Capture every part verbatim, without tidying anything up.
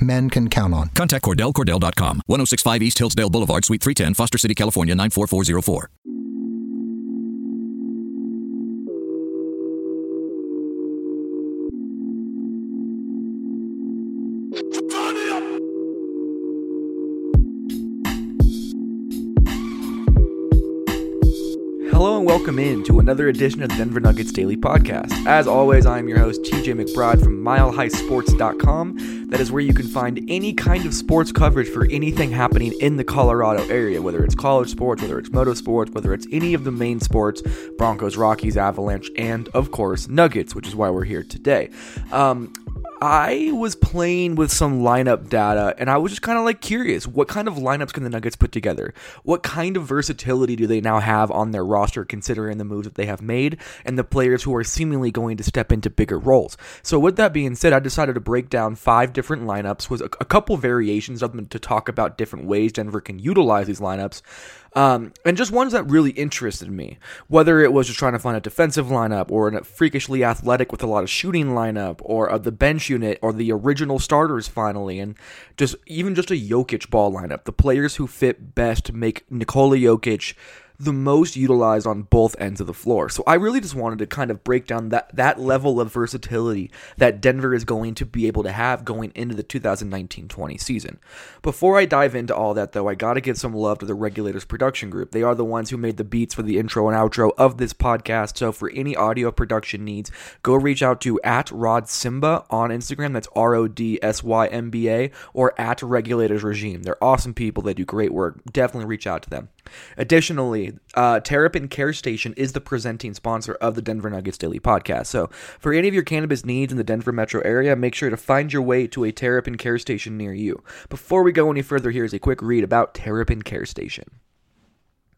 men can count on. Contact Cordell Cordell dot com, ten sixty-five East Hillsdale Boulevard, Suite three ten, Foster City, California, nine four four zero four. Hello and welcome in to another edition of the Denver Nuggets Daily Podcast. As always, I am your host, T J McBride from Mile High Sports dot com. That is where you can find any kind of sports coverage for anything happening in the Colorado area, whether it's college sports, whether it's moto sports, whether it's any of the main sports, Broncos, Rockies, Avalanche, and, of course, Nuggets, which is why we're here today. Um... I was playing with some lineup data, and I was just kind of like curious, what kind of lineups can the Nuggets put together? What kind of versatility do they now have on their roster, considering the moves that they have made and the players who are seemingly going to step into bigger roles? So with that being said, I decided to break down five different lineups with a couple variations of them to talk about different ways Denver can utilize these lineups. Um, and just ones that really interested me, whether it was just trying to find a defensive lineup or a freakishly athletic with a lot of shooting lineup or uh, the bench unit or the original starters finally, and just even just a Jokic ball lineup. The players who fit best to make Nikola Jokic the most utilized on both ends of the floor. So I really just wanted to kind of break down that, that level of versatility that Denver is going to be able to have going into the two thousand nineteen twenty season. Before I dive into all that, though, I gotta give some love to the Regulators Production Group. They are the ones who made the beats for the intro and outro of this podcast, so for any audio production needs, go reach out to at Rod Simba on Instagram, that's R O D S Y M B A, or at Regulators Regime. They're awesome people, they do great work, definitely reach out to them. Additionally, Uh, Terrapin Care Station is the presenting sponsor of the Denver Nuggets Daily Podcast. So for any of your cannabis needs in the Denver metro area, make sure to find your way to a Terrapin Care Station near you. Before we go any further, here's a quick read about Terrapin Care Station.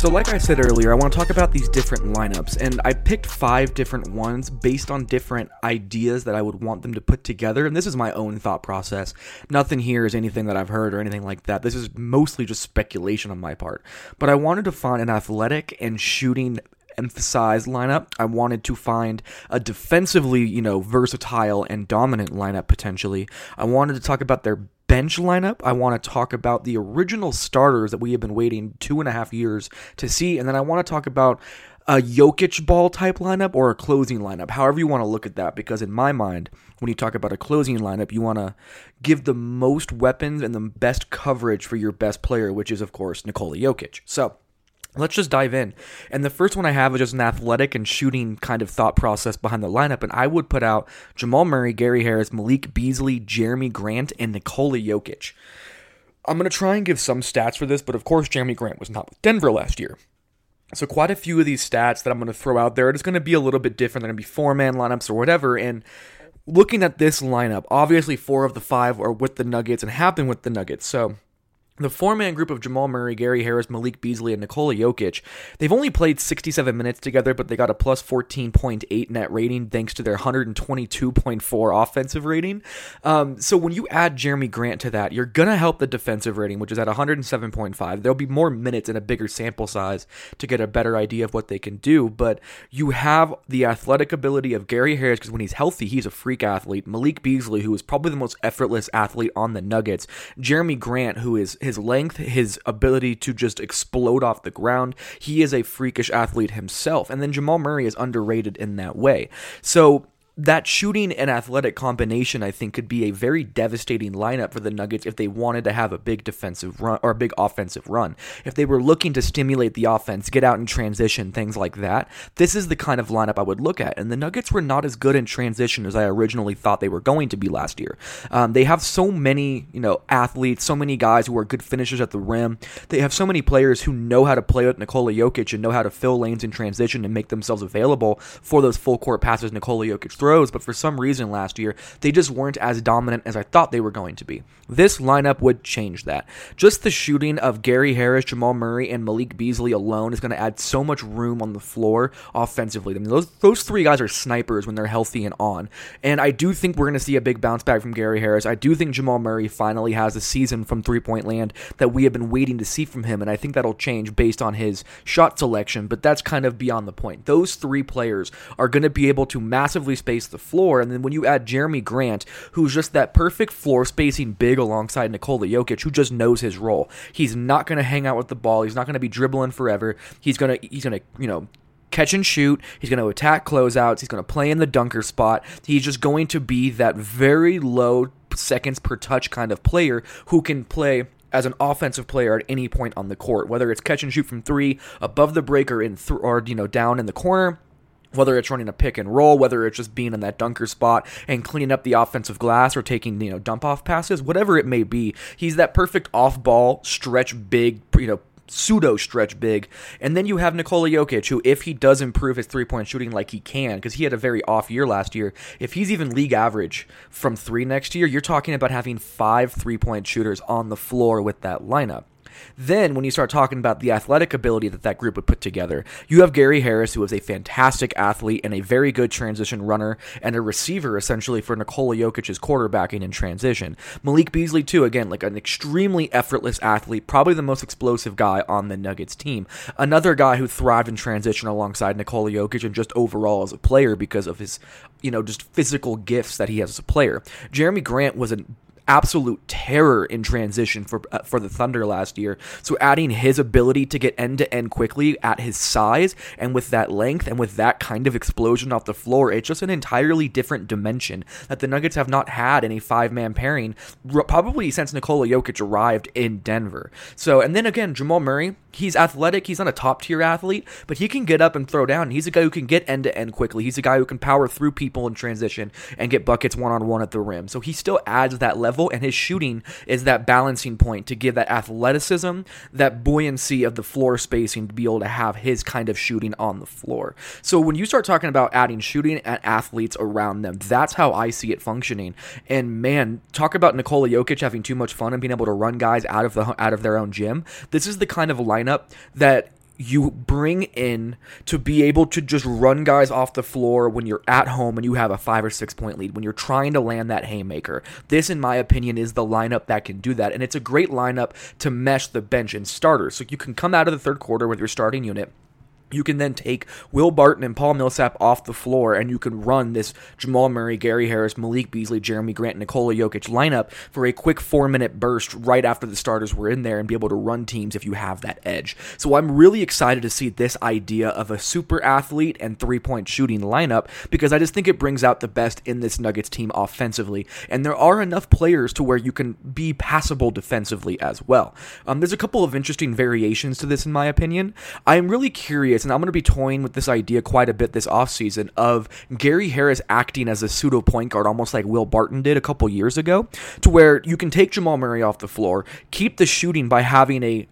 So like I said earlier, I want to talk about these different lineups, and I picked five different ones based on different ideas that I would want them to put together, and this is my own thought process. Nothing here is anything that I've heard or anything like that. This is mostly just speculation on my part, but I wanted to find an athletic and shooting emphasized lineup. I wanted to find a defensively, you know, versatile and dominant lineup potentially. I wanted to talk about their bench lineup. I want to talk about the original starters that we have been waiting two and a half years to see. And then I want to talk about a Jokic ball type lineup or a closing lineup, however you want to look at that, because in my mind, when you talk about a closing lineup, you want to give the most weapons and the best coverage for your best player, which is, of course, Nikola Jokic. So let's just dive in. And the first one I have is just an athletic and shooting kind of thought process behind the lineup. And I would put out Jamal Murray, Gary Harris, Malik Beasley, Jerami Grant, and Nikola Jokic. I'm going to try and give some stats for this, but of course, Jerami Grant was not with Denver last year. So quite a few of these stats that I'm going to throw out there are just going to be a little bit different. They're going to be four-man lineups or whatever. And looking at this lineup, obviously four of the five are with the Nuggets and have been with the Nuggets. So The four-man group of Jamal Murray, Gary Harris, Malik Beasley, and Nikola Jokic, they've only played sixty-seven minutes together, but they got a plus fourteen point eight net rating thanks to their one twenty-two point four offensive rating. Um, so when you add Jerami Grant to that, you're going to help the defensive rating, which is at one oh seven point five. There'll be more minutes and a bigger sample size to get a better idea of what they can do, but you have the athletic ability of Gary Harris, because when he's healthy, he's a freak athlete. Malik Beasley, who is probably the most effortless athlete on the Nuggets. Jerami Grant, who is his length, his ability to just explode off the ground. He is a freakish athlete himself. And then Jamal Murray is underrated in that way. So that shooting and athletic combination, I think, could be a very devastating lineup for the Nuggets if they wanted to have a big defensive run or a big offensive run. If they were looking to stimulate the offense, get out in transition, things like that, this is the kind of lineup I would look at. And the Nuggets were not as good in transition as I originally thought they were going to be last year. Um, they have so many, you know, athletes, so many guys who are good finishers at the rim. They have so many players who know how to play with Nikola Jokic and know how to fill lanes in transition and make themselves available for those full court passes Nikola Jokic throws. Throws, but for some reason last year, they just weren't as dominant as I thought they were going to be. This lineup would change that. Just the shooting of Gary Harris, Jamal Murray, and Malik Beasley alone is going to add so much room on the floor offensively. I mean, those, those three guys are snipers when they're healthy and on. And I do think we're going to see a big bounce back from Gary Harris. I do think Jamal Murray finally has a season from three-point land that we have been waiting to see from him, and I think that'll change based on his shot selection, but that's kind of beyond the point. Those three players are going to be able to massively space the floor, and then when you add Jerami Grant, who's just that perfect floor spacing big alongside Nikola Jokic, who just knows his role. He's not going to hang out with the ball. He's not going to be dribbling forever. He's going to, he's going to, you know, catch and shoot. He's going to attack closeouts. He's going to play in the dunker spot. He's just going to be that very low seconds per touch kind of player who can play as an offensive player at any point on the court, whether it's catch and shoot from three, above the break, or in th- or you know down in the corner. Whether it's running a pick and roll, whether it's just being in that dunker spot and cleaning up the offensive glass or taking, you know, dump off passes, whatever it may be, he's that perfect off ball stretch big, you know, pseudo stretch big. And then you have Nikola Jokic, who, if he does improve his three-point shooting like he can, because he had a very off year last year, if he's even league average from three next year, you're talking about having five three-point shooters on the floor with that lineup. Then when you start talking about the athletic ability that that group would put together, you have Gary Harris, who is a fantastic athlete and a very good transition runner and a receiver, essentially, for Nikola Jokic's quarterbacking in transition. Malik Beasley, too, again, like an extremely effortless athlete, probably the most explosive guy on the Nuggets team. Another guy who thrived in transition alongside Nikola Jokic and just overall as a player because of his, you know, just physical gifts that he has as a player. Jerami Grant was an absolute terror in transition for uh, for the Thunder last year. So adding his ability to get end-to-end quickly at his size and with that length and with that kind of explosion off the floor, it's just an entirely different dimension that the Nuggets have not had in a five-man pairing probably since Nikola Jokic arrived in Denver. So, and then again, Jamal Murray, he's athletic. He's not a top-tier athlete, but he can get up and throw down. He's a guy who can get end-to-end quickly. He's a guy who can power through people in transition and get buckets one-on-one at the rim. So he still adds that level, and his shooting is that balancing point to give that athleticism, that buoyancy of the floor spacing to be able to have his kind of shooting on the floor. So when you start talking about adding shooting and athletes around them, that's how I see it functioning. And man, talk about Nikola Jokic having too much fun and being able to run guys out of the out of their own gym. This is the kind of lineup that you bring in to be able to just run guys off the floor when you're at home and you have a five or six point lead, when you're trying to land that haymaker. This, in my opinion, is the lineup that can do that. And it's a great lineup to mesh the bench and starters. So you can come out of the third quarter with your starting unit. You can then take Will Barton and Paul Millsap off the floor, and you can run this Jamal Murray, Gary Harris, Malik Beasley, Jerami Grant, Nikola Jokic lineup for a quick four-minute burst right after the starters were in there and be able to run teams if you have that edge. So I'm really excited to see this idea of a super athlete and three-point shooting lineup, because I just think it brings out the best in this Nuggets team offensively, and there are enough players to where you can be passable defensively as well. Um, there's a couple of interesting variations to this, in my opinion. I'm really curious, and I'm going to be toying with this idea quite a bit this offseason, of Gary Harris acting as a pseudo point guard, almost like Will Barton did a couple years ago, to where you can take Jamal Murray off the floor, keep the shooting by having a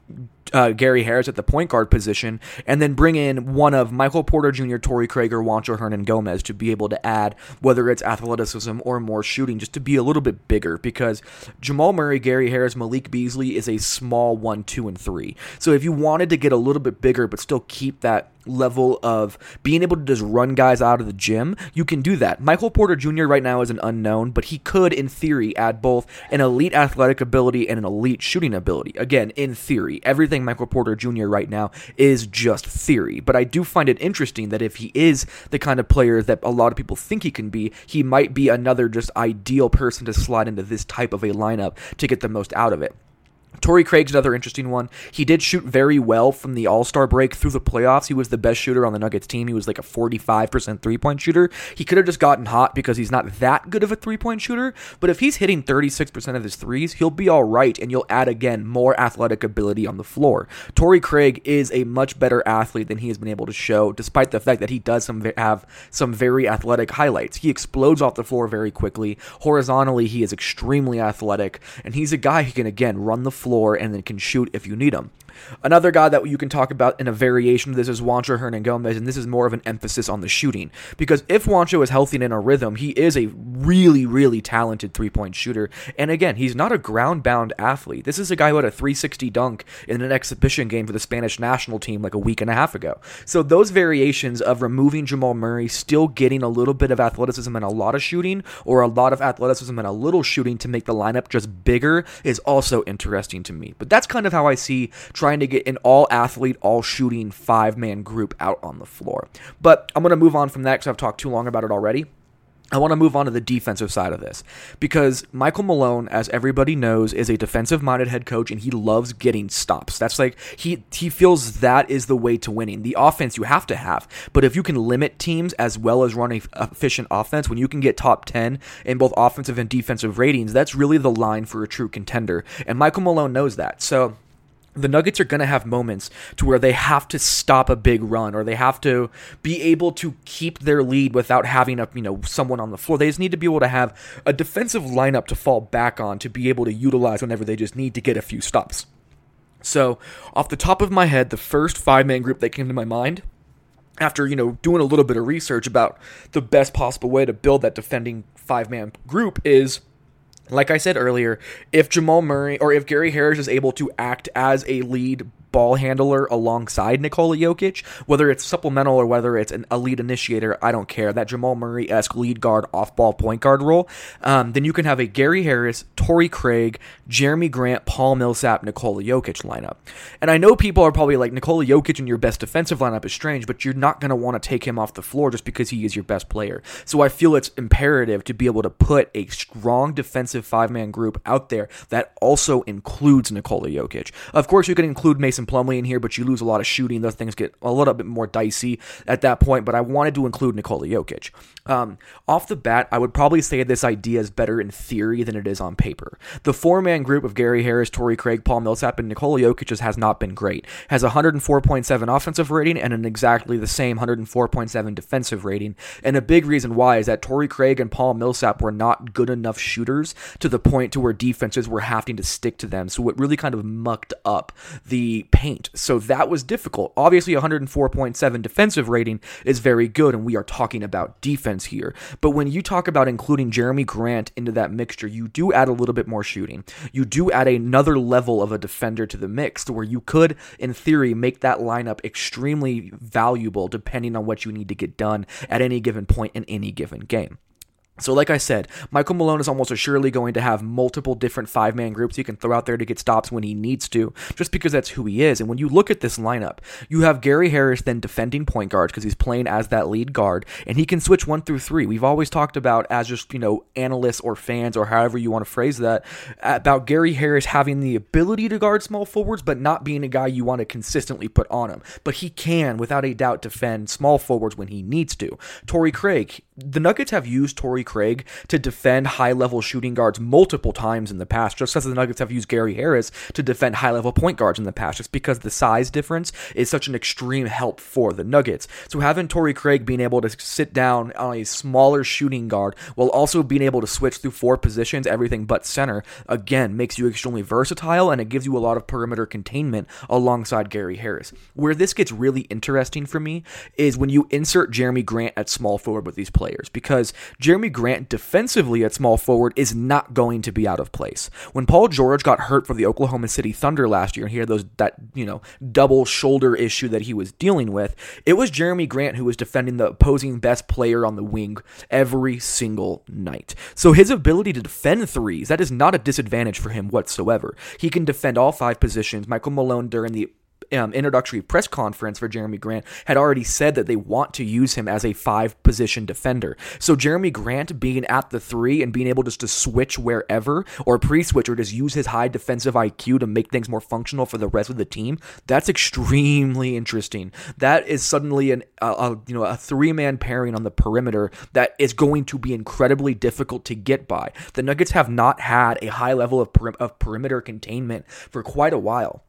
uh, Gary Harris at the point guard position, and then bring in one of Michael Porter Junior, Torrey Craig, or Juancho Hernangómez to be able to add, whether it's athleticism or more shooting, just to be a little bit bigger, because Jamal Murray, Gary Harris, Malik Beasley is a small one, two, and three. So if you wanted to get a little bit bigger but still keep that level of being able to just run guys out of the gym, you can do that. Michael Porter Junior right now is an unknown, but he could, in theory, add both an elite athletic ability and an elite shooting ability. Again, in theory. Everything Michael Porter Junior right now is just theory, but I do find it interesting that if he is the kind of player that a lot of people think he can be, he might be another just ideal person to slide into this type of a lineup to get the most out of it. Torrey Craig's another interesting one. He did shoot very well from the All-Star break through the playoffs. He was the best shooter on the Nuggets team. He was like a forty-five percent three-point shooter. He could have just gotten hot because he's not that good of a three-point shooter, but if he's hitting thirty-six percent of his threes, he'll be all right, and you'll add, again, more athletic ability on the floor. Torrey Craig is a much better athlete than he has been able to show, despite the fact that he does some have some very athletic highlights. He explodes off the floor very quickly. Horizontally, he is extremely athletic, and he's a guy who can, again, run the floor floor and then can shoot if you need him. Another guy that you can talk about in a variation of this is Juancho Hernangómez, and this is more of an emphasis on the shooting, because if Juancho is healthy and in a rhythm, he is a really, really talented three-point shooter, and again, he's not a ground-bound athlete. This is a guy who had a three sixty dunk in an exhibition game for the Spanish national team like a week and a half ago. So those variations of removing Jamal Murray, still getting a little bit of athleticism and a lot of shooting, or a lot of athleticism and a little shooting to make the lineup just bigger, is also interesting to me. But that's kind of how I see trying to get an all-athlete, all-shooting five-man group out on the floor. But I'm going to move on from that because I've talked too long about it already. I want to move on to the defensive side of this, because Michael Malone, as everybody knows, is a defensive-minded head coach, and he loves getting stops. That's like, he he feels that is the way to winning. The offense you have to have, but if you can limit teams as well as run an efficient offense, when you can get top ten in both offensive and defensive ratings, that's really the line for a true contender, and Michael Malone knows that. So the Nuggets are going to have moments to where they have to stop a big run, or they have to be able to keep their lead without having a, you know, someone on the floor. They just need to be able to have a defensive lineup to fall back on, to be able to utilize whenever they just need to get a few stops. So off the top of my head, the first five-man group that came to my mind, after, you know, doing a little bit of research about the best possible way to build that defending five-man group, is, like I said earlier, if Jamal Murray or if Gary Harris is able to act as a lead ball handler alongside Nikola Jokic, whether it's supplemental or whether it's an elite initiator, I don't care, that Jamal Murray-esque lead guard, off-ball point guard role, um, then you can have a Gary Harris, Torrey Craig, Jerami Grant, Paul Millsap, Nikola Jokic lineup. And I know people are probably like, Nikola Jokic in your best defensive lineup is strange, but you're not going to want to take him off the floor just because he is your best player. So I feel it's imperative to be able to put a strong defensive five-man group out there that also includes Nikola Jokic. Of course, you can include Mason Plumlee in here, but you lose a lot of shooting. Those things get a little bit more dicey at that point, but I wanted to include Nikola Jokic. Um, off the bat, I would probably say this idea is better in theory than it is on paper. The four-man group of Gary Harris, Torrey Craig, Paul Millsap, and Nikola Jokic just has not been great. Has one oh four point seven offensive rating and an exactly the same one oh four point seven defensive rating, and a big reason why is that Torrey Craig and Paul Millsap were not good enough shooters to the point to where defenses were having to stick to them, so it really kind of mucked up the paint. So that was difficult. Obviously, one oh four point seven defensive rating is very good, and we are talking about defense here. But when you talk about including Jerami Grant into that mixture, you do add a little bit more shooting. You do add another level of a defender to the mix to where you could, in theory, make that lineup extremely valuable depending on what you need to get done at any given point in any given game. So like I said, Michael Malone is almost assuredly going to have multiple different five-man groups he can throw out there to get stops when he needs to, just because that's who he is. And when you look at this lineup, you have Gary Harris then defending point guard because he's playing as that lead guard, and he can switch one through three. We've always talked about, as just, you know, analysts or fans or however you want to phrase that, about Gary Harris having the ability to guard small forwards but not being a guy you want to consistently put on him. But he can, without a doubt, defend small forwards when he needs to. Torrey Craig, the Nuggets have used Torrey Torrey Craig to defend high-level shooting guards multiple times in the past, just as the Nuggets have used Gary Harris to defend high-level point guards in the past, just because the size difference is such an extreme help for the Nuggets. So having Torrey Craig being able to sit down on a smaller shooting guard while also being able to switch through four positions, everything but center, again, makes you extremely versatile, and it gives you a lot of perimeter containment alongside Gary Harris. Where this gets really interesting for me is when you insert Jerami Grant at small forward with these players, because Jerami Grant defensively at small forward is not going to be out of place. When Paul George got hurt for the Oklahoma City Thunder last year and he had those that you know double shoulder issue that he was dealing with, it was Jerami Grant who was defending the opposing best player on the wing every single night. So his ability to defend threes, that is not a disadvantage for him whatsoever. He can defend all five positions. Michael Malone during the Um, introductory press conference for Jerami Grant had already said that they want to use him as a five-position defender. So Jerami Grant being at the three and being able just to switch wherever or pre-switch or just use his high defensive I Q to make things more functional for the rest of the team, that's extremely interesting. That is suddenly an a, a, you know a three-man pairing on the perimeter that is going to be incredibly difficult to get by. The Nuggets have not had a high level of, peri- of perimeter containment for quite a while.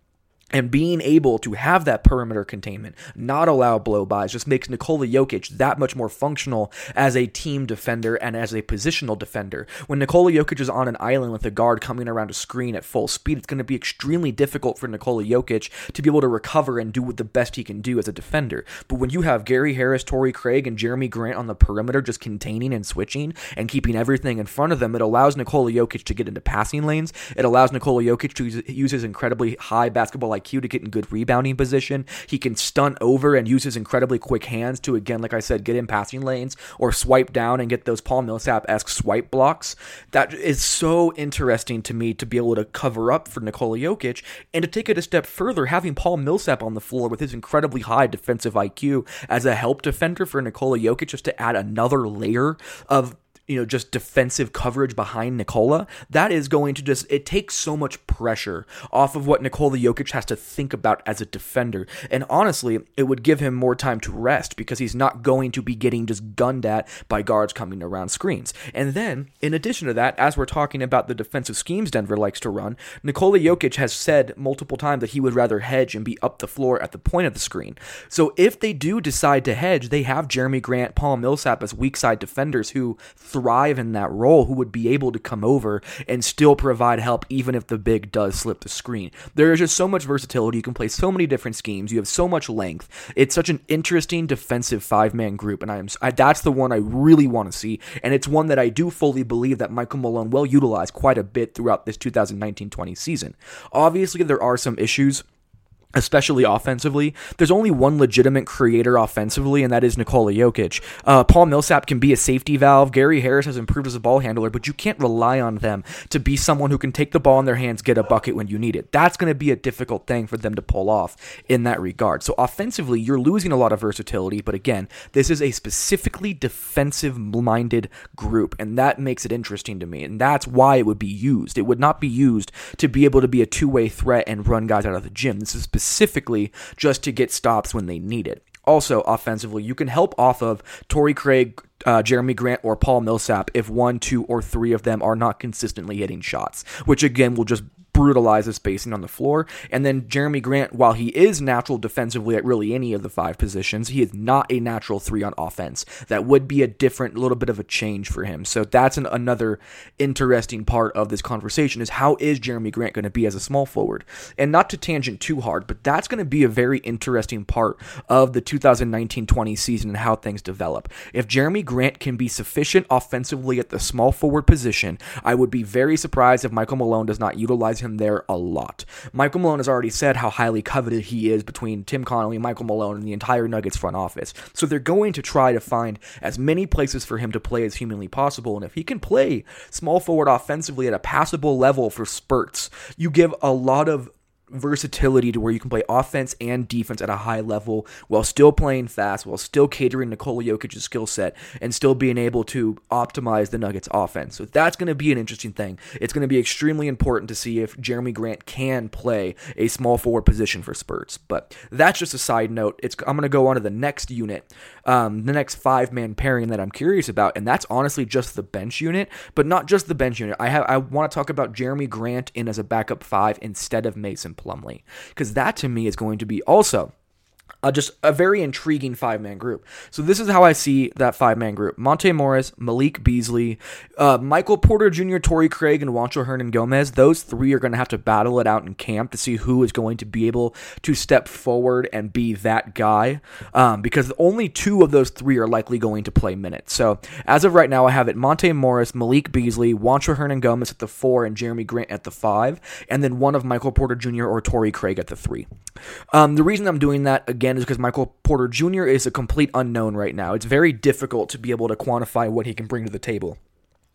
And being able to have that perimeter containment, not allow blow-bys, just makes Nikola Jokic that much more functional as a team defender and as a positional defender. When Nikola Jokic is on an island with a guard coming around a screen at full speed, it's going to be extremely difficult for Nikola Jokic to be able to recover and do the best he can do as a defender. But when you have Gary Harris, Torrey Craig, and Jerami Grant on the perimeter just containing and switching and keeping everything in front of them, it allows Nikola Jokic to get into passing lanes. It allows Nikola Jokic to use his incredibly high basketball I Q to get in good rebounding position. He can stunt over and use his incredibly quick hands to, again, like I said, get in passing lanes or swipe down and get those Paul Millsap-esque swipe blocks. That is so interesting to me to be able to cover up for Nikola Jokic, and to take it a step further, having Paul Millsap on the floor with his incredibly high defensive I Q as a help defender for Nikola Jokic, just to add another layer of you know, just defensive coverage behind Nikola, that is going to just, it takes so much pressure off of what Nikola Jokic has to think about as a defender. And honestly, it would give him more time to rest because he's not going to be getting just gunned at by guards coming around screens. And then, in addition to that, as we're talking about the defensive schemes Denver likes to run, Nikola Jokic has said multiple times that he would rather hedge and be up the floor at the point of the screen. So if they do decide to hedge, they have Jerami Grant, Paul Millsap as weak side defenders who thrive in that role, who would be able to come over and still provide help even if the big does slip the screen. There is just so much versatility. You can play so many different schemes. You have so much length. It's such an interesting defensive five-man group, and I am I, that's the one I really want to see, and it's one that I do fully believe that Michael Malone will utilize quite a bit throughout this two thousand nineteen twenty season. Obviously, there are some issues, especially offensively. There's only one legitimate creator offensively, and that is Nikola Jokic. Uh, Paul Millsap can be a safety valve. Gary Harris has improved as a ball handler, but you can't rely on them to be someone who can take the ball in their hands, get a bucket when you need it. That's going to be a difficult thing for them to pull off in that regard. So offensively, you're losing a lot of versatility, but again, this is a specifically defensive-minded group, and that makes it interesting to me, and that's why it would be used. It would not be used to be able to be a two-way threat and run guys out of the gym. This is specifically just to get stops when they need it. Also, offensively, you can help off of Torrey Craig, Uh, Jerami Grant, or Paul Millsap if one, two, or three of them are not consistently hitting shots, which again will just brutalize the spacing on the floor. And then Jerami Grant, while he is natural defensively at really any of the five positions, he is not a natural three on offense. That would be a different, little bit of a change for him. So that's an, another interesting part of this conversation is how is Jerami Grant going to be as a small forward? And not to tangent too hard, but that's going to be a very interesting part of the two thousand nineteen twenty season and how things develop. If Jerami Grant Grant can be sufficient offensively at the small forward position, I would be very surprised if Michael Malone does not utilize him there a lot. Michael Malone has already said how highly coveted he is between Tim Connelly, Michael Malone, and the entire Nuggets front office. So they're going to try to find as many places for him to play as humanly possible, and if he can play small forward offensively at a passable level for spurts, you give a lot of versatility to where you can play offense and defense at a high level while still playing fast, while still catering to Nikola Jokic's skill set, and still being able to optimize the Nuggets offense. So that's going to be an interesting thing. It's going to be extremely important to see if Jerami Grant can play a small forward position for spurts. But that's just a side note. It's I'm going to go on to the next unit, um, the next five-man pairing that I'm curious about, and that's honestly just the bench unit, but not just the bench unit. I have I want to talk about Jerami Grant in as a backup five instead of Mason Plumlee, because that to me is going to be also Uh, just a very intriguing five-man group. So this is how I see that five-man group. Monte Morris, Malik Beasley, uh, Michael Porter Junior, Torrey Craig, and Juancho Hernangómez. Those three are going to have to battle it out in camp to see who is going to be able to step forward and be that guy, um, because only two of those three are likely going to play minutes. So as of right now, I have it Monte Morris, Malik Beasley, Juancho Hernangómez at the four, and Jerami Grant at the five, and then one of Michael Porter Junior or Torrey Craig at the three. Um, the reason I'm doing that, again, is because Michael Porter Junior is a complete unknown right now. It's very difficult to be able to quantify what he can bring to the table.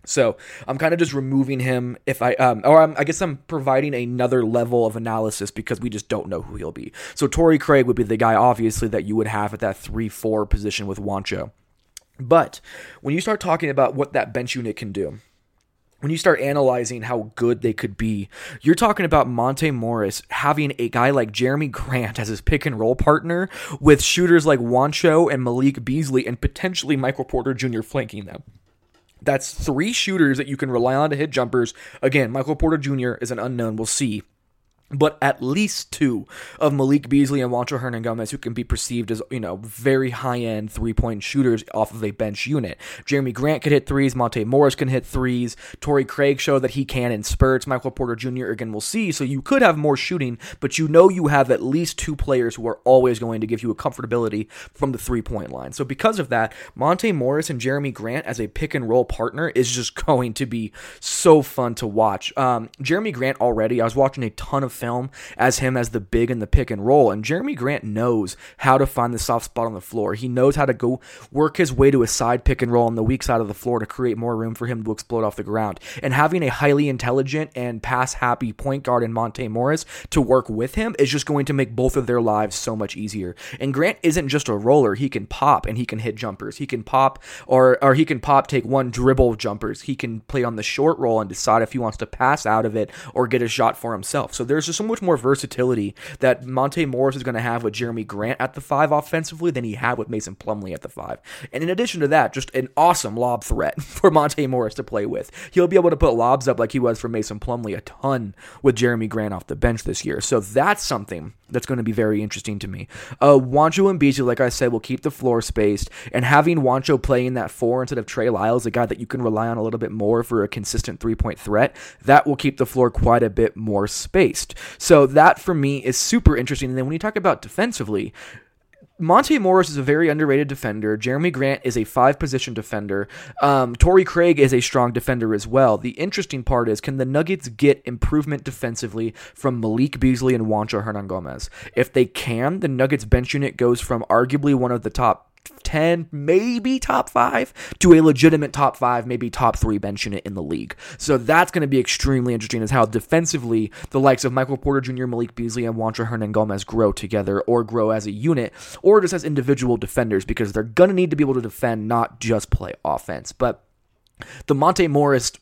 So I'm kind of just removing him if I, um, or I'm, I guess I'm providing another level of analysis because we just don't know who he'll be. So Torrey Craig would be the guy, obviously, that you would have at that three four position with Juancho. But when you start talking about what that bench unit can do, when you start analyzing how good they could be, you're talking about Monte Morris having a guy like Jerami Grant as his pick and roll partner with shooters like Juancho and Malik Beasley and potentially Michael Porter Junior flanking them. That's three shooters that you can rely on to hit jumpers. Again, Michael Porter Junior is an unknown. We'll see. But at least two of Malik Beasley and Juancho Hernangómez, who can be perceived as, you know, very high-end three-point shooters off of a bench unit. Jerami Grant could hit threes. Monte Morris can hit threes. Torrey Craig showed that he can in spurts. Michael Porter Junior, again, we'll see. So you could have more shooting, but you know you have at least two players who are always going to give you a comfortability from the three-point line. So because of that, Monte Morris and Jerami Grant as a pick-and-roll partner is just going to be so fun to watch. Um, Jerami Grant already, I was watching a ton of film as him as the big in the pick and roll, and Jerami Grant knows how to find the soft spot on the floor. He knows how to go work his way to a side pick and roll on the weak side of the floor to create more room for him to explode off the ground. And having a highly intelligent and pass happy point guard in Monte Morris to work with him is just going to make both of their lives so much easier. And Grant isn't just a roller. He can pop and he can hit jumpers. He can pop or or he can pop, take one dribble jumpers. He can play on the short roll and decide if he wants to pass out of it or get a shot for himself. So there's There's just so much more versatility that Monte Morris is going to have with Jerami Grant at the five offensively than he had with Mason Plumlee at the five. And in addition to that, just an awesome lob threat for Monte Morris to play with. He'll be able to put lobs up like he was for Mason Plumlee a ton with Jerami Grant off the bench this year. So that's something that's going to be very interesting to me. Uh, Juancho and Beasley, like I said, will keep the floor spaced, and having Juancho playing that four instead of Trey Lyles, a guy that you can rely on a little bit more for a consistent three-point threat, that will keep the floor quite a bit more spaced. So that, for me, is super interesting. And then when you talk about defensively, Monte Morris is a very underrated defender. Jerami Grant is a five-position defender. Um, Torrey Craig is a strong defender as well. The interesting part is, can the Nuggets get improvement defensively from Malik Beasley and Juancho Hernangómez? If they can, the Nuggets bench unit goes from arguably one of the top ten, maybe top five, to a legitimate top five, maybe top three bench unit in the league. So that's going to be extremely interesting, is how defensively the likes of Michael Porter Junior, Malik Beasley, and Juancho Hernangómez grow together, or grow as a unit, or just as individual defenders, because they're going to need to be able to defend, not just play offense. But the Monte Morris,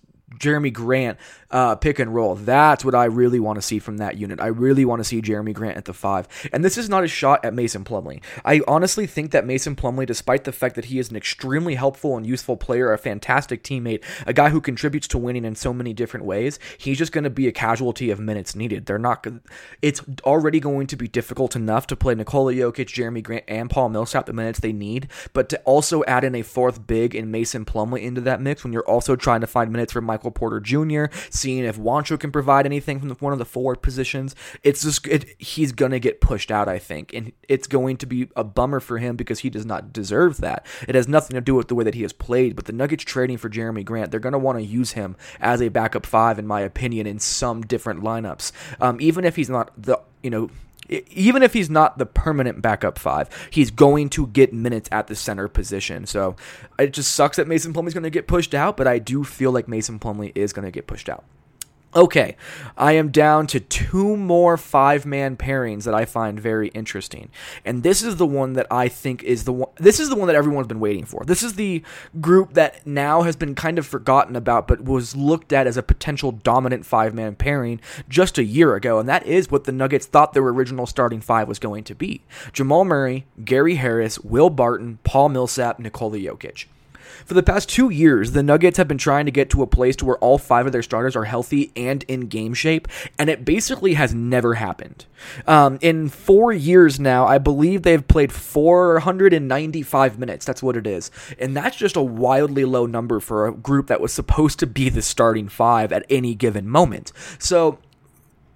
Jerami Grant uh, pick and roll, that's what I really want to see from that unit. I really want to see Jerami Grant at the five. And this is not a shot at Mason Plumlee. I honestly think that Mason Plumlee, despite the fact that he is an extremely helpful and useful player, a fantastic teammate, a guy who contributes to winning in so many different ways, he's just going to be a casualty of minutes needed. They're not. It's already going to be difficult enough to play Nikola Jokic, Jerami Grant, and Paul Millsap the minutes they need, but to also add in a fourth big and Mason Plumlee into that mix when you're also trying to find minutes for Michael Michael Porter Junior, seeing if Juancho can provide anything from the, one of the forward positions, it's just it, he's going to get pushed out, I think, and it's going to be a bummer for him because he does not deserve that. It has nothing to do with the way that he has played, but the Nuggets trading for Jerami Grant, they're going to want to use him as a backup five, in my opinion, in some different lineups. Um, even if he's not the, you know, Even if he's not the permanent backup five, he's going to get minutes at the center position. So it just sucks that Mason Plumlee's going to get pushed out, but I do feel like Mason Plumlee is going to get pushed out. Okay, I am down to two more five-man pairings that I find very interesting, and this is the one that I think is the one. This is the one that everyone's been waiting for. This is the group that now has been kind of forgotten about, but was looked at as a potential dominant five-man pairing just a year ago, and that is what the Nuggets thought their original starting five was going to be: Jamal Murray, Gary Harris, Will Barton, Paul Millsap, Nikola Jokic. For the past two years, the Nuggets have been trying to get to a place to where all five of their starters are healthy and in game shape, and it basically has never happened. Um, in four years now, I believe they've played four hundred ninety-five minutes. That's what it is. And that's just a wildly low number for a group that was supposed to be the starting five at any given moment. So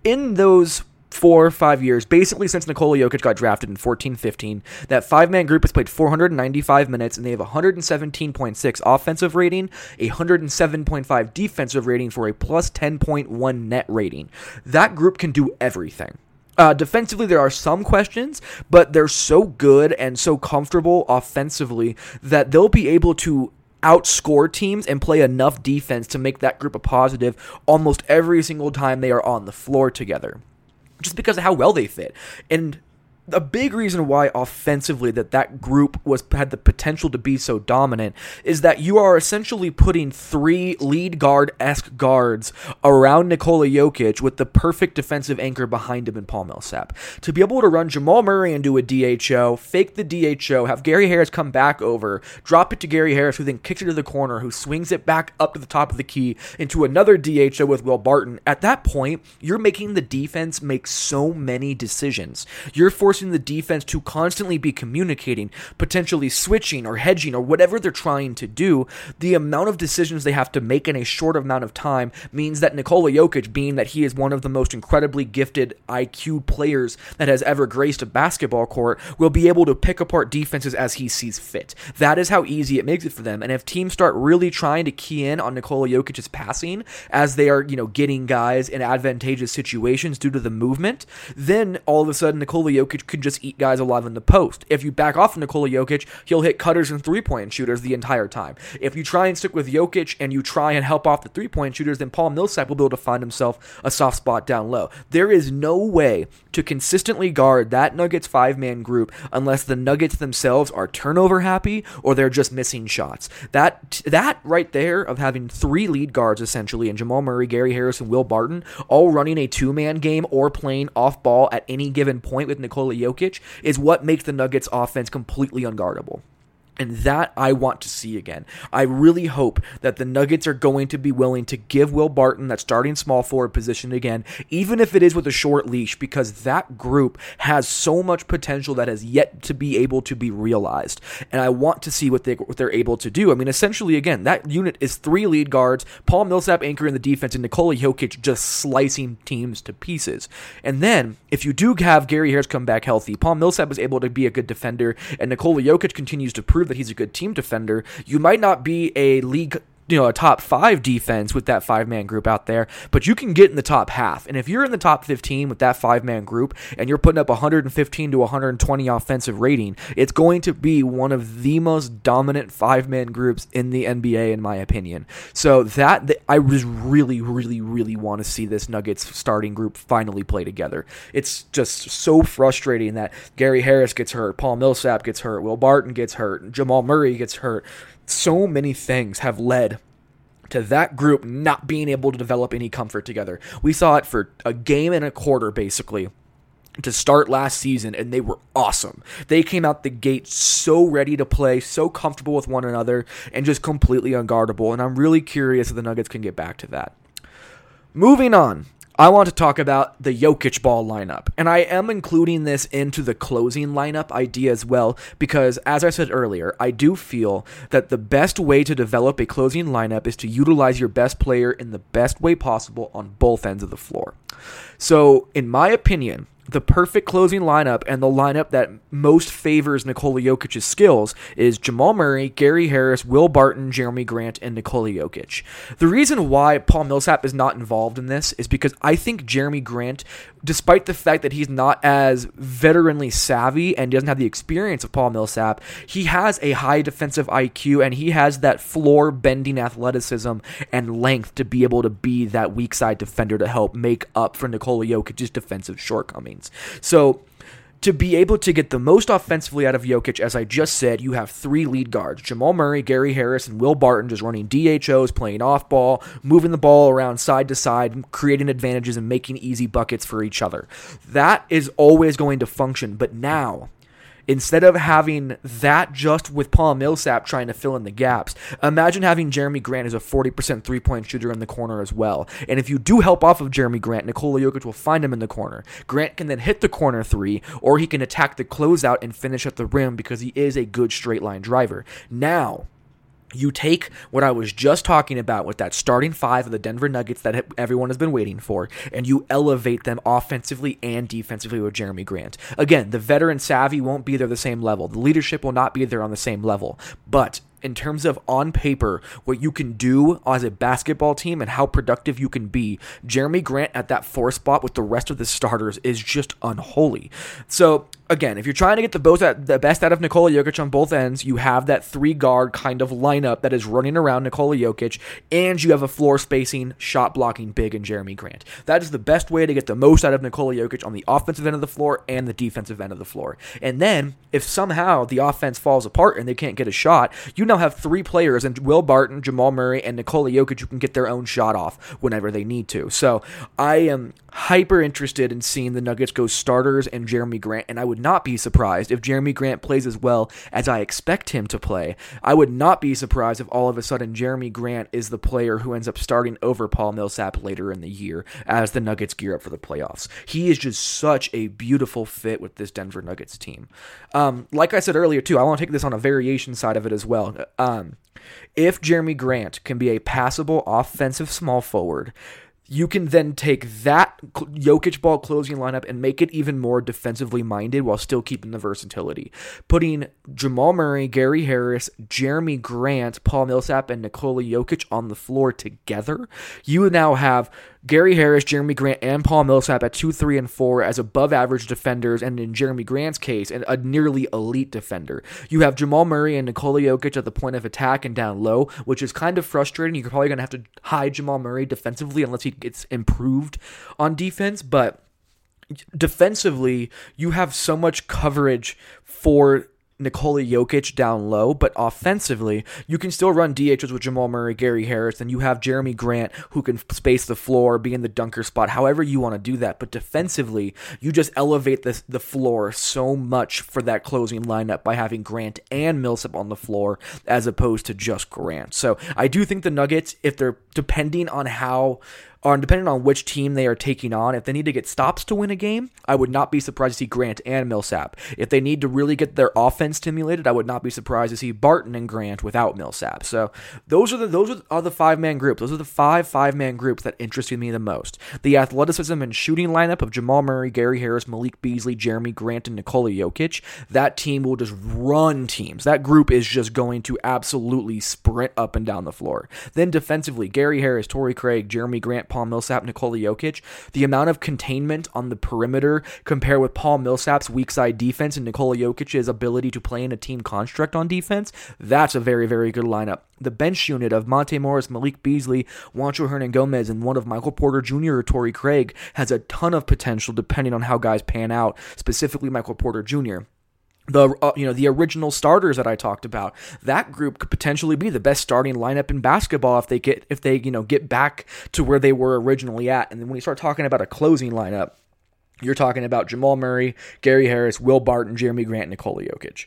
in those four or five years, basically since Nikola Jokic got drafted in fourteen fifteen, that five-man group has played four hundred ninety-five minutes, and they have one seventeen point six offensive rating, a one oh seven point five defensive rating for a plus ten point one net rating. That group can do everything. Uh, defensively, there are some questions, but they're so good and so comfortable offensively that they'll be able to outscore teams and play enough defense to make that group a positive almost every single time they are on the floor together, just because of how well they fit. And a big reason why offensively that that group was had the potential to be so dominant is that you are essentially putting three lead guard-esque guards around Nikola Jokic with the perfect defensive anchor behind him in Paul Millsap. To be able to run Jamal Murray into a D H O, fake the D H O, have Gary Harris come back over, drop it to Gary Harris, who then kicks it to the corner, who swings it back up to the top of the key into another D H O with Will Barton. At that point, you're making the defense make so many decisions. You're forcing the defense to constantly be communicating, potentially switching or hedging or whatever they're trying to do. The amount of decisions they have to make in a short amount of time means that Nikola Jokic, being that he is one of the most incredibly gifted I Q players that has ever graced a basketball court, will be able to pick apart defenses as he sees fit. That is how easy it makes it for them. And if teams start really trying to key in on Nikola Jokic's passing as they are, you know, getting guys in advantageous situations due to the movement, then all of a sudden Nikola Jokic could just eat guys alive in the post. If you back off Nikola Jokic, he'll hit cutters and three-point shooters the entire time. If you try and stick with Jokic and you try and help off the three-point shooters, then Paul Millsap will be able to find himself a soft spot down low. There is no way to consistently guard that Nuggets five-man group unless the Nuggets themselves are turnover happy or they're just missing shots. That that right there of having three lead guards essentially, and Jamal Murray, Gary Harris, and Will Barton all running a two-man game or playing off-ball at any given point with Nikola Jokic, is what makes the Nuggets offense completely unguardable. And that I want to see again. I really hope that the Nuggets are going to be willing to give Will Barton that starting small forward position again, even if it is with a short leash, because that group has so much potential that has yet to be able to be realized. And I want to see what, they, what they're able to do. I mean, essentially, again, that unit is three lead guards, Paul Millsap anchoring the defense, and Nikola Jokic just slicing teams to pieces. And then, if you do have Gary Harris come back healthy, Paul Millsap is able to be a good defender, and Nikola Jokic continues to prove that he's a good team defender, you might not be a league, you know, a top five defense with that five-man group out there, but you can get in the top half. And if you're in the top fifteen with that five-man group and you're putting up one fifteen to one twenty offensive rating, it's going to be one of the most dominant five-man groups in the N B A, in my opinion. So that, that I just really, really, really want to see this Nuggets starting group finally play together. It's just so frustrating that Gary Harris gets hurt, Paul Millsap gets hurt, Will Barton gets hurt, Jamal Murray gets hurt. So many things have led to that group not being able to develop any comfort together. We saw it for a game and a quarter, basically, to start last season, and they were awesome. They came out the gate so ready to play, so comfortable with one another, and just completely unguardable. And I'm really curious if the Nuggets can get back to that. Moving on, I want to talk about the Jokic ball lineup, and I am including this into the closing lineup idea as well, because as I said earlier, I do feel that the best way to develop a closing lineup is to utilize your best player in the best way possible on both ends of the floor. So in my opinion, the perfect closing lineup, and the lineup that most favors Nikola Jokic's skills, is Jamal Murray, Gary Harris, Will Barton, Jerami Grant, and Nikola Jokic. The reason why Paul Millsap is not involved in this is because I think Jerami Grant, despite the fact that he's not as veteranly savvy and doesn't have the experience of Paul Millsap, he has a high defensive I Q, and he has that floor-bending athleticism and length to be able to be that weak side defender to help make up for Nikola Jokic's defensive shortcomings. So to be able to get the most offensively out of Jokic, as I just said, you have three lead guards, Jamal Murray, Gary Harris, and Will Barton, just running D H Os, playing off-ball, moving the ball around side to side, creating advantages, and making easy buckets for each other. That is always going to function, but now, instead of having that just with Paul Millsap trying to fill in the gaps, imagine having Jerami Grant as a forty percent three-point shooter in the corner as well. And if you do help off of Jerami Grant, Nikola Jokic will find him in the corner. Grant can then hit the corner three, or he can attack the closeout and finish at the rim because he is a good straight-line driver. Now, you take what I was just talking about with that starting five of the Denver Nuggets that everyone has been waiting for, and you elevate them offensively and defensively with Jerami Grant. Again, the veteran savvy won't be there the same level. The leadership will not be there on the same level. But in terms of on paper, what you can do as a basketball team and how productive you can be, Jerami Grant at that four spot with the rest of the starters is just unholy. So again, if you're trying to get the, both at the best out of Nikola Jokic on both ends, you have that three-guard kind of lineup that is running around Nikola Jokic, and you have a floor-spacing, shot-blocking big in Jerami Grant. That is the best way to get the most out of Nikola Jokic on the offensive end of the floor and the defensive end of the floor. And then, if somehow the offense falls apart and they can't get a shot, you now have three players, and Will Barton, Jamal Murray, and Nikola Jokic, who can get their own shot off whenever they need to. So I am hyper interested in seeing the Nuggets go starters and Jerami Grant, and I would not be surprised if Jerami Grant plays as well as I expect him to play. I would not be surprised if all of a sudden Jerami Grant is the player who ends up starting over Paul Millsap later in the year as the Nuggets gear up for the playoffs. He is just such a beautiful fit with this Denver Nuggets team. Um, like I said earlier, too, I want to take this on a variation side of it as well. Um, if Jerami Grant can be a passable offensive small forward, you can then take that Jokic ball closing lineup and make it even more defensively minded while still keeping the versatility. Putting Jamal Murray, Gary Harris, Jerami Grant, Paul Millsap, and Nikola Jokic on the floor together, you now have Gary Harris, Jerami Grant, and Paul Millsap at two, three, and four as above-average defenders, and in Jerami Grant's case, a nearly elite defender. You have Jamal Murray and Nikola Jokic at the point of attack and down low, which is kind of frustrating. You're probably going to have to hide Jamal Murray defensively unless he gets improved on defense, but defensively, you have so much coverage for Nikola Jokic down low, but offensively, you can still run D Hs with Jamal Murray, Gary Harris, and you have Jerami Grant who can space the floor, be in the dunker spot, however you want to do that. But defensively, you just elevate the, the floor so much for that closing lineup by having Grant and Millsap on the floor as opposed to just Grant. So I do think the Nuggets, if they're depending on how Are depending on which team they are taking on, if they need to get stops to win a game, I would not be surprised to see Grant and Millsap. If they need to really get their offense stimulated, I would not be surprised to see Barton and Grant without Millsap. So those are the those are the five-man groups. Those are the five five-man groups that interested me the most. The athleticism and shooting lineup of Jamal Murray, Gary Harris, Malik Beasley, Jerami Grant, and Nikola Jokic, that team will just run teams. That group is just going to absolutely sprint up and down the floor. Then defensively, Gary Harris, Torrey Craig, Jerami Grant, Paul Millsap, Nikola Jokic, the amount of containment on the perimeter compared with Paul Millsap's weak side defense and Nikola Jokic's ability to play in a team construct on defense, that's a very, very good lineup. The bench unit of Monte Morris, Malik Beasley, Juancho Hernangómez, and one of Michael Porter Junior or Torrey Craig has a ton of potential depending on how guys pan out, specifically Michael Porter Junior The uh, you know the original starters that I talked about, that group could potentially be the best starting lineup in basketball if they get if they you know get back to where they were originally at. And then when you start talking about a closing lineup, you're talking about Jamal Murray, Gary Harris, Will Barton, Jerami Grant, and Nikola Jokic.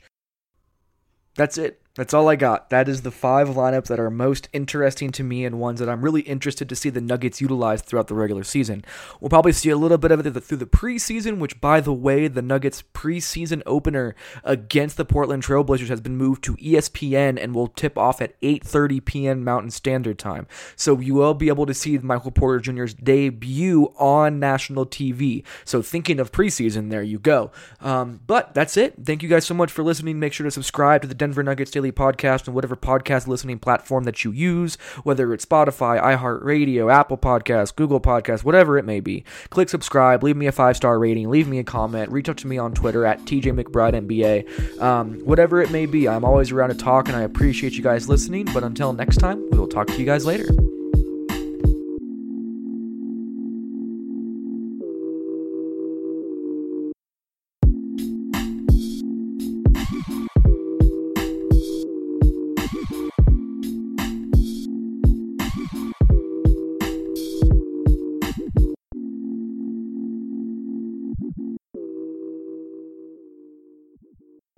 That's it. That's all I got. That is the five lineups that are most interesting to me and ones that I'm really interested to see the Nuggets utilize throughout the regular season. We'll probably see a little bit of it through the preseason, which, by the way, the Nuggets preseason opener against the Portland Trailblazers has been moved to E S P N and will tip off at eight thirty p.m. Mountain Standard Time. So you will be able to see Michael Porter Junior's debut on national T V. So thinking of preseason, there you go. Um, but that's it. Thank you guys so much for listening. Make sure to subscribe to the Denver Nuggets Daily Podcast and whatever podcast listening platform that you use, whether it's Spotify, iHeartRadio, Apple Podcasts, Google Podcasts, whatever it may be. Click subscribe, leave me a five-star rating, leave me a comment, reach out to me on Twitter at T J McBride N B A. Um, whatever it may be, I'm always around to talk, and I appreciate you guys listening, but until next time, we will talk to you guys later.